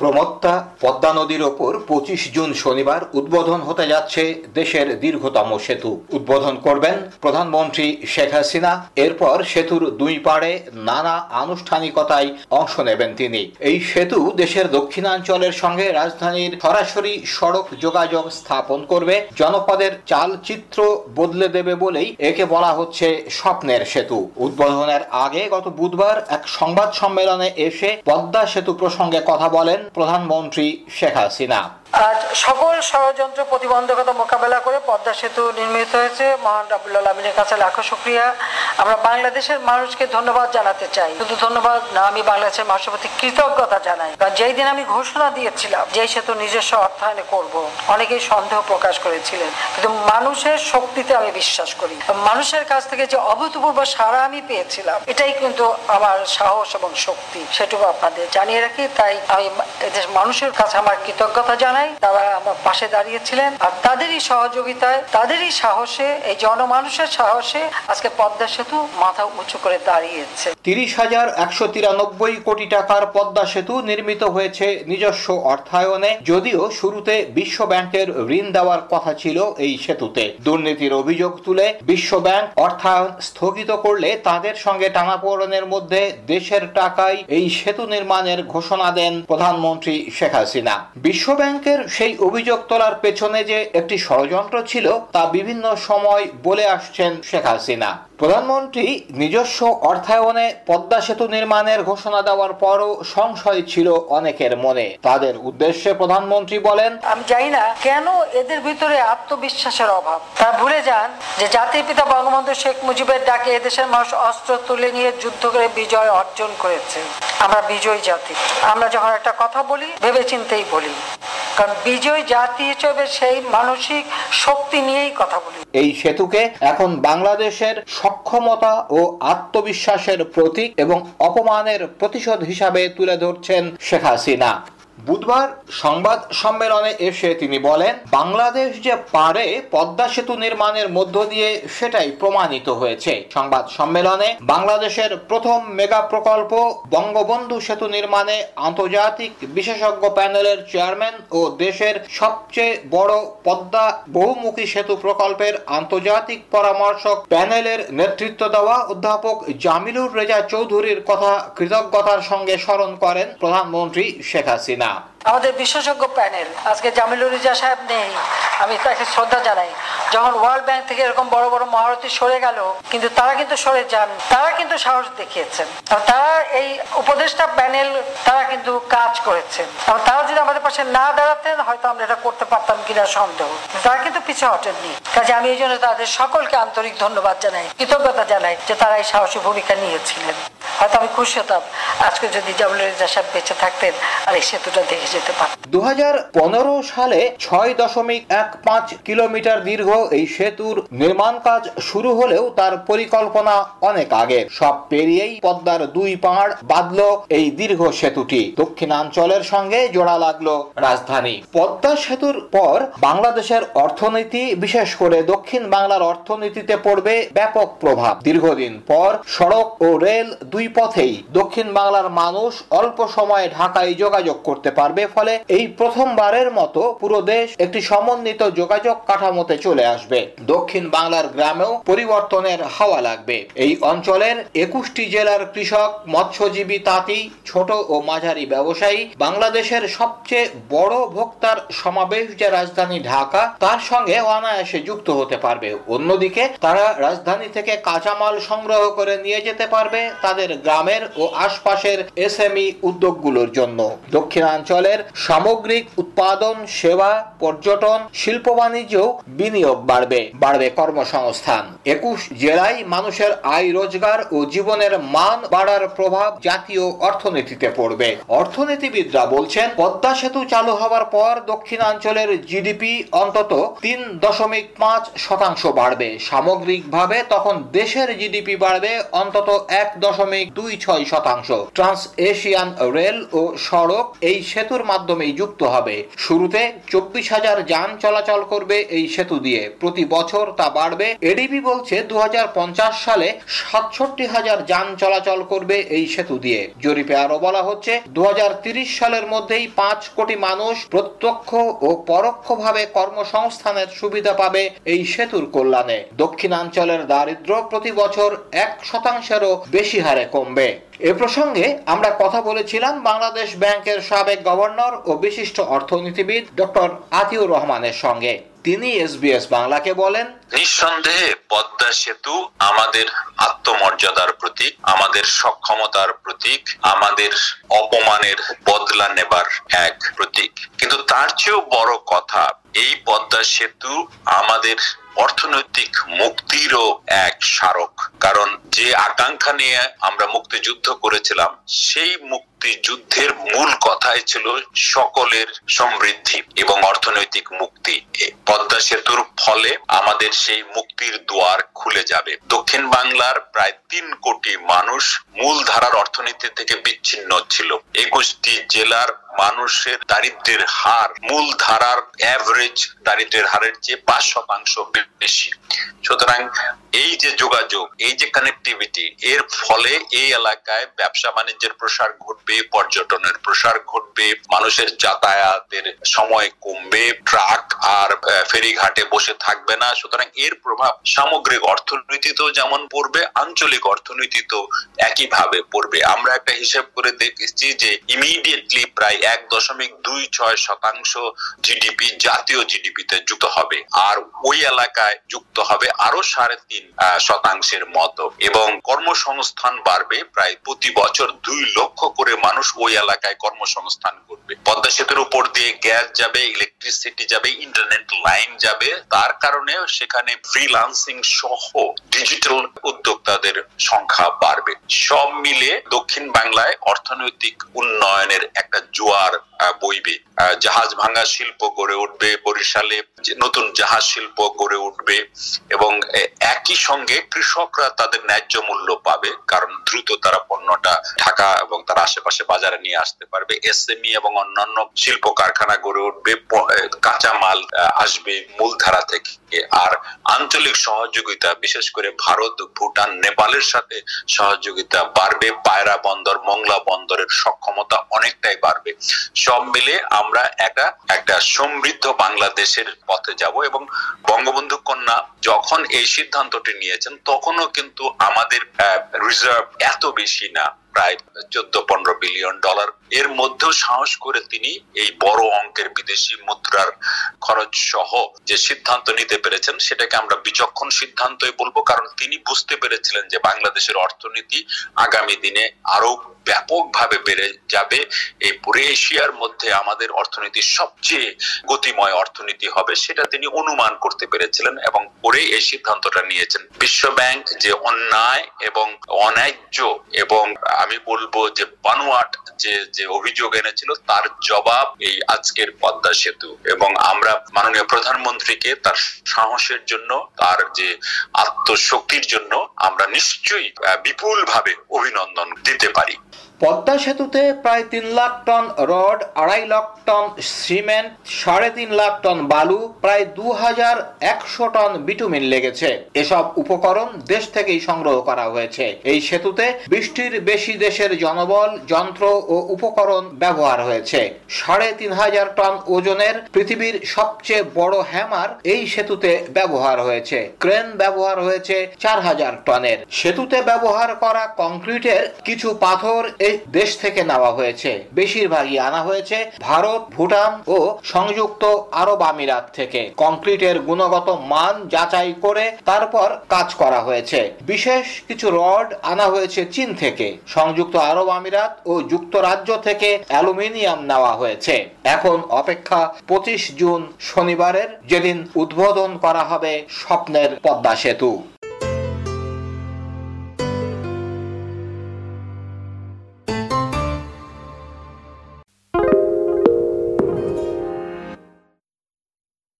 প্রমত্তা পদ্মা নদীর ওপর 25 জুন শনিবার উদ্বোধন হতে যাচ্ছে দেশের দীর্ঘতম সেতু। উদ্বোধন করবেন প্রধানমন্ত্রী শেখ হাসিনা। এরপর সেতুর দুই পাড়ে নানা আনুষ্ঠানিকতায় অংশ নেবেন তিনি। এই সেতু দেশের দক্ষিণাঞ্চলের সঙ্গে রাজধানীর সরাসরি সড়ক যোগাযোগ স্থাপন করবে, জনপদের চালচিত্র বদলে দেবে বলেই একে বলা হচ্ছে স্বপ্নের সেতু। উদ্বোধনের আগে গত বুধবার এক সংবাদ সম্মেলনে এসে পদ্মা সেতু প্রসঙ্গে কথা বলেন প্রধানমন্ত্রী শেখ হাসিনা। আজ সকল ষড়যন্ত্র প্রতিবন্ধকতা মোকাবেলা করে পদ্মা সেতু নির্মিত হয়েছে। মহান আব্দুল্লাহ আমিনের কাছে লাখো শুকরিয়া। আমরা বাংলাদেশের মানুষকে ধন্যবাদ জানাতে চাই। শুধু ধন্যবাদ না, আমি বাংলাদেশের মানুষের প্রতি কৃতজ্ঞতা জানাই। কারণ যেই দিন আমি ঘোষণা দিয়েছিলাম যে সেতু নিজস্ব অর্থায়নে করব, অনেকেই সন্দেহ প্রকাশ করেছিলেন, কিন্তু মানুষের শক্তিতে আমি বিশ্বাস করি। মানুষের কাছ থেকে যে অভূতপূর্ব সাড়া আমি পেয়েছিলাম, এটাই কিন্তু আমার সাহস এবং শক্তি। সেটুকু আপনাদের জানিয়ে রাখি। তাই আমি এদেশের মানুষের কাছে আমার কৃতজ্ঞতা জানাই। তারা আমার পাশে দাঁড়িয়েছিলেন, আর তাদেরই সহযোগিতায়, তাদেরই সাহসে, এই জনমানুষের সাহসে আজকে পদ্মা সেতু মাথা উঁচু করে দাঁড়িয়েছে। 30,193 কোটি টাকার পদ্মা সেতু নির্মিত হয়েছে নিজস্ব অর্থায়নে। যদিও শুরুতে বিশ্ব ব্যাংকের ঋণ দেওয়ার কথা ছিল এই সেতুতে। দুর্নীতির অভিযোগ তুলে বিশ্ব ব্যাংক অর্থায়ন স্থগিত করলে তাদের সঙ্গে টানাপোড়েনের মধ্যে দেশের টাকায় এই সেতু নির্মাণের ঘোষণা দেন প্রধানমন্ত্রী শেখ হাসিনা। বিশ্ব ব্যাংকের সেই অভিযোগ তোলার পেছনে যে একটি ষড়যন্ত্র ছিল তা বিভিন্ন সময় বলে আসছেন শেখ হাসিনা। প্রধানমন্ত্রী নিজস্ব অর্থায়নে পদ্মা সেতু নির্মাণের ঘোষণা দেওয়ার পরও সংশয় ছিল অনেকের মনে। তাদের উদ্দেশ্যে প্রধানমন্ত্রী বলেন, আমি জানি না কেন এদের ভিতরে আত্মবিশ্বাসের অভাব। তারা ভুলে যান যে জাতির পিতা বঙ্গবন্ধু শেখ মুজিবের ডাকে এদেশের মানুষ অস্ত্র তুলে নিয়ে যুদ্ধ করে বিজয় অর্জন করেছে। আমরা বিজয়ী জাতি। আমরা যখন একটা কথা বলি, ভেবে চিন্তেই বলি, কারণ বিজয় জাতি হিসেবে সেই মানসিক শক্তি নিয়েই কথা বলি। এই সেতুকে এখন বাংলাদেশের সক্ষমতা ও আত্মবিশ্বাসের প্রতীক এবং অপমানের প্রতিশোধ হিসাবে তুলে ধরছেন শেখ হাসিনা। বুধবার সংবাদ সম্মেলনে এসে তিনি বলেন, বাংলাদেশ যে পারে পদ্মা সেতু নির্মাণের মধ্য দিয়ে সেটাই প্রমাণিত হয়েছে। সংবাদ সম্মেলনে বাংলাদেশের প্রথম মেগা প্রকল্প বঙ্গবন্ধু সেতু নির্মাণে আন্তর্জাতিক বিশেষজ্ঞ প্যানেলের চেয়ারম্যান ও দেশের সবচেয়ে বড় পদ্মা বহুমুখী সেতু প্রকল্পের আন্তর্জাতিক পরামর্শক প্যানেলের নেতৃত্ব দেওয়া অধ্যাপক জামিলুর রেজা চৌধুরীর কথা কৃতজ্ঞতার সঙ্গে স্মরণ করেন প্রধানমন্ত্রী শেখ হাসিনা। আমাদের বিশেষজ্ঞ প্যানেল, আজকে জামিলুর রেজা সাহেব নেই, আমি তাকে শ্রদ্ধা জানাই। যখন ওয়ার্ল্ড ব্যাংক থেকে এরকম বড় বড় মহারথী সরে গেল, কিন্তু তারা কিন্তু সরে যান, তারা কিন্তু সাহস দেখিয়েছেন, তারা এই উপদেষ্টা প্যানেল তারা কিন্তু কাজ করেছেন। তারা যদি আমাদের পাশে না দাঁড়াতেন, হয়তো আমরা এটা করতে পারতাম কিনা সন্দেহ। তারা কিন্তু পিছু হটেননি। কাজে আমি এই জন্য তাদের সকলকে আন্তরিক ধন্যবাদ জানাই, কৃতজ্ঞতা জানাই যে তারা এই সাহসী ভূমিকা নিয়েছিলেন। হয়তো আমি খুশি হতাম আজকে যদি জামিলুর রেজা সাহেব বেঁচে থাকতেন আর এই সেতুটা দেখে যেতে পারতেন। 2015 সালে 6.15 কিলোমিটার দীর্ঘ এই সেতুর নির্মাণ কাজ শুরু হলেও তার পরিকল্পনা অনেক আগে। সব পেরিয়েই পদ্মার দুই পাড় বাঁধল এই দীর্ঘ সেতুটি। দক্ষিণাঞ্চলের সঙ্গে জোড়া লাগলো রাজধানী। পদ্মা সেতুর পর বাংলাদেশের অর্থনীতি, বিশেষ করে দক্ষিণ বাংলার অর্থনীতিতে পড়বে ব্যাপক প্রভাব। দীর্ঘদিন পর সড়ক ও রেল দুই পথেই দক্ষিণ বাংলার মানুষ অল্প সময়ে ঢাকায় যোগাযোগ করতে পারবে। ফলে এই প্রথমবারের মতো পুরো দেশ একটি সমন্বিত যোগাযোগ কাঠামোতে চলে আসবে। দক্ষিণ বাংলার গ্রামেও পরিবর্তনের হাওয়া লাগবে। এই অঞ্চলের 21টি জেলার কৃষক, মৎস্যজীবী, তাঁতি, ছোট ও মাঝারি ব্যবসায়ী, বাংলাদেশের সবচেয়ে বড় ভোক্তার সমাবেশ যে রাজধানী ঢাকা, তার সঙ্গে অনায়াসে যুক্ত হতে পারবে। অন্যদিকে তারা রাজধানী থেকে কাঁচামাল সংগ্রহ করে নিয়ে যেতে পারবে তাদের গ্রামের ও আশপাশের এসএমই উদ্যোগগুলোর জন্য। দক্ষিণাঞ্চলের সামগ্রিক উৎপাদন, সেবা, পর্যটন, শিল্প বাণিজ্য, বিনিয়োগ বাড়বে, বাড়বে কর্মসংস্থান। 21 জেলায় মানুষের আয়, রোজগার ও জীবনের মান বাড়ার প্রভাব জাতীয় অর্থনীতিতে পড়বে। অর্থনীতিবিদরা বলছেন, পদ্মা সেতু চালু হওয়ার পর দক্ষিণাঞ্চলের জিডিপি অন্তত 3.5% বাড়বে। সামগ্রিকভাবে তখন দেশের জিডিপি বাড়বে অন্তত 1. 0.26%। ট্রান্স এশিয়ান রেল ও সড়ক এই সেতুর মাধ্যমেই যুক্ত হবে। শুরুতে 24,000 যান চলাচল করবে এই সেতু দিয়ে, প্রতি বছর তা বাড়বে। এডিবি বলছে 2050 সালে 67,000 যান চলাচল করবে এই সেতু দিয়ে। জরিপে আরো বলা হচ্ছে 2030 সালের মধ্যেই 5 কোটি মানুষ প্রত্যক্ষ ও পরোক্ষভাবে কর্মসংস্থানের সুবিধা পাবে এই সেতুর কল্যাণে। দক্ষিণাঞ্চলের দারিদ্র্য প্রতি বছর 1%-এরও বেশি হারে কমবে। এ প্রসঙ্গে আমরা কথা বলেছিলাম বাংলাদেশ ব্যাংকের সাবেক গভর্নর ও বিশিষ্ট অর্থনীতিবিদ ডক্টর আতিউর রহমানের সঙ্গে। তিনি SBS বাংলাকে বলেন, নিঃসন্দেহে পদ্মা সেতু আমাদের আত্মমর্যাদার প্রতীক, আমাদের সক্ষমতার প্রতীক, আমাদের অপমানের বদলা নেবার এক প্রতীক। কিন্তু তার চেয়েও বড় কথা, এই পদ্মা সেতু আমাদের অর্থনৈতিক মুক্তিরও এক স্মারক। কারণ যে আকাঙ্ক্ষা নিয়ে আমরা মুক্তিযুদ্ধ করেছিলাম, সেই মুক্তিযুদ্ধের মূল কথাই ছিল সকলের সমৃদ্ধি এবং অর্থনৈতিক মুক্তি। পদ্মা সেতুর ফলে আমাদের সেই মুক্তির দুয়ার খুলে যাবে। দক্ষিণ বাংলার প্রায় 3 কোটি মানুষ মূলধারার অর্থনীতি থেকে বিচ্ছিন্ন ছিল। 21টি জেলার মানুষের দারিদ্রের হার মূলধারার এভারেজ দারিদ্রের হারের চেয়ে 5% বেশি। সুতরাং এই যে যোগাযোগ, এই যে কানেক্টিভিটি, এর ফলে এই এলাকায় ব্যবসা বাণিজ্যের প্রসার ঘটবে, পর্যটনের প্রসার ঘটবে, মানুষের যাতায়াতের সময় কমবে, ট্রাক আর ফেরিঘাটে বসে থাকবে না। সুতরাং এর প্রভাব সামগ্রিক অর্থনীতিতেও যেমন পড়বে, আঞ্চলিক অর্থনীতিতেও একইভাবে পড়বে। আমরা একটা হিসাব করে দেখেছি যে ইমিডিয়েটলি প্রায় 1.26% জিডিপি জাতীয় জিডিপিতে যুক্ত হবে, আর ওই এলাকায় যুক্ত হবে আরো 3.5%-এর মতো, এবং কর্মসংস্থান বাড়বে। প্রায় প্রতি বছর 2 লক্ষ করে মানুষ ওই এলাকায় কর্মসংস্থান করবে। পদ্মা সেতুর উপর দিয়ে গ্যাস যাবে, ইলেকট্রিসিটি যাবে, ইন্টারনেট লাইন যাবে। তার কারণে সেখানে ফ্রিল্যান্সিং সহ ডিজিটাল উদ্যোক্তাদের সংখ্যা বাড়বে। সব মিলে দক্ষিণ বাংলায় অর্থনৈতিক উন্নয়নের একটা জোয়ার বইবে। জাহাজ ভাঙা শিল্প গড়ে উঠবে, বরিশালে নতুন জাহাজ শিল্প গড়ে উঠবে, এবং একই সঙ্গে কৃষকরা তাদের ন্যায্য মূল্য পাবে, কারণ দ্রুত তারা পণ্যটা ঢাকা এবং তার আশেপাশে বাজারে নিয়ে আসতে পারবে। এসএমই এবং অন্যান্য শিল্প কারখানা গড়ে উঠবে, কাঁচা মাল আসবে মূলধারা থেকে। আর আঞ্চলিক সহযোগিতা, বিশেষ করে ভারত, ভুটান, নেপালের সাথে সহযোগিতা বাড়বে। পায়রা বন্দর, মংলা বন্দরের সক্ষমতা অনেকটাই বাড়বে। সব মিলে আমরা একটা সমৃদ্ধ বাংলাদেশের পথে যাব। এবং বঙ্গবন্ধু কন্যা যখন এই সিদ্ধান্তটি নিয়েছেন, তখনও কিন্তু আমাদের রিজার্ভ এত বেশি না, প্রায় $14-15 বিলিয়ন। এর মধ্যেও সাহস করে তিনি এই বড় অঙ্কের বিদেশি মুদ্রার খরচ সহ যে সিদ্ধান্ত নিতে পেরেছেন, সেটাকে আমরা বিচক্ষণ সিদ্ধান্তই বলবো। কারণ তিনি বুঝতে পেরেছিলেন যে বাংলাদেশের অর্থনীতি আগামী দিনে আরো ব্যাপকভাবে বেড়ে যাবে। এই পুরো এশিয়ার মধ্যে আমাদের অর্থনীতি সবচেয়ে গতিময় অর্থনীতি হবে, সেটা তিনি অনুমান করতে পেরেছিলেন এবং পরে এই সিদ্ধান্তটা নিয়েছেন। বিশ্ব ব্যাংক যে অন্যায় এবং অন্যায্য এবং আমি বলবো যে বানোয়াট যে অভিযোগ এনেছিল, তার জবাব এই আজকের পদ্মা সেতু। এবং আমরা মাননীয় প্রধানমন্ত্রীকে তার সাহসের জন্য, তার যে আত্মশক্তির জন্য আমরা নিশ্চয়ই বিপুলভাবে অভিনন্দন দিতে পারি। পদ্মা সেতুতে প্রায় 3 lakh ton rod, 2.5 lakh ton cement, 3.5 lakh ton বালু, প্রায় 2,100 টন বিটুমিন লেগেছে। এসব উপকরণ দেশ থেকেই সংগ্রহ করা হয়েছে। এই সেতুতে 20টির বেশি দেশের জনবল, যন্ত্র ও উপকরণ ব্যবহার হয়েছে। 3,500 টন ওজনের পৃথিবীর সবচেয়ে বড় হ্যামার এই সেতুতে ব্যবহার হয়েছে। ক্রেন ব্যবহার হয়েছে 4,000 টনের। সেতুতে ব্যবহার করা কংক্রিটের কিছু পাথর দেশ থেকে নেওয়া হয়েছে। বেশিরভাগই আনা হয়েছে ভারত, ভুটান ও সংযুক্ত আরব আমিরাত থেকে। কংক্রিটের গুণগত মান যাচাই করে তারপর কাজ করা হয়েছে। বিশেষ কিছু রড আনা হয়েছে চীন থেকে। সংযুক্ত আরব আমিরাত ও যুক্তরাজ্য থেকে অ্যালুমিনিয়াম নেওয়া হয়েছে। এখন অপেক্ষা 25 জুন শনিবারের, যেদিন উদ্বোধন করা হবে স্বপ্নের পদ্মা সেতু।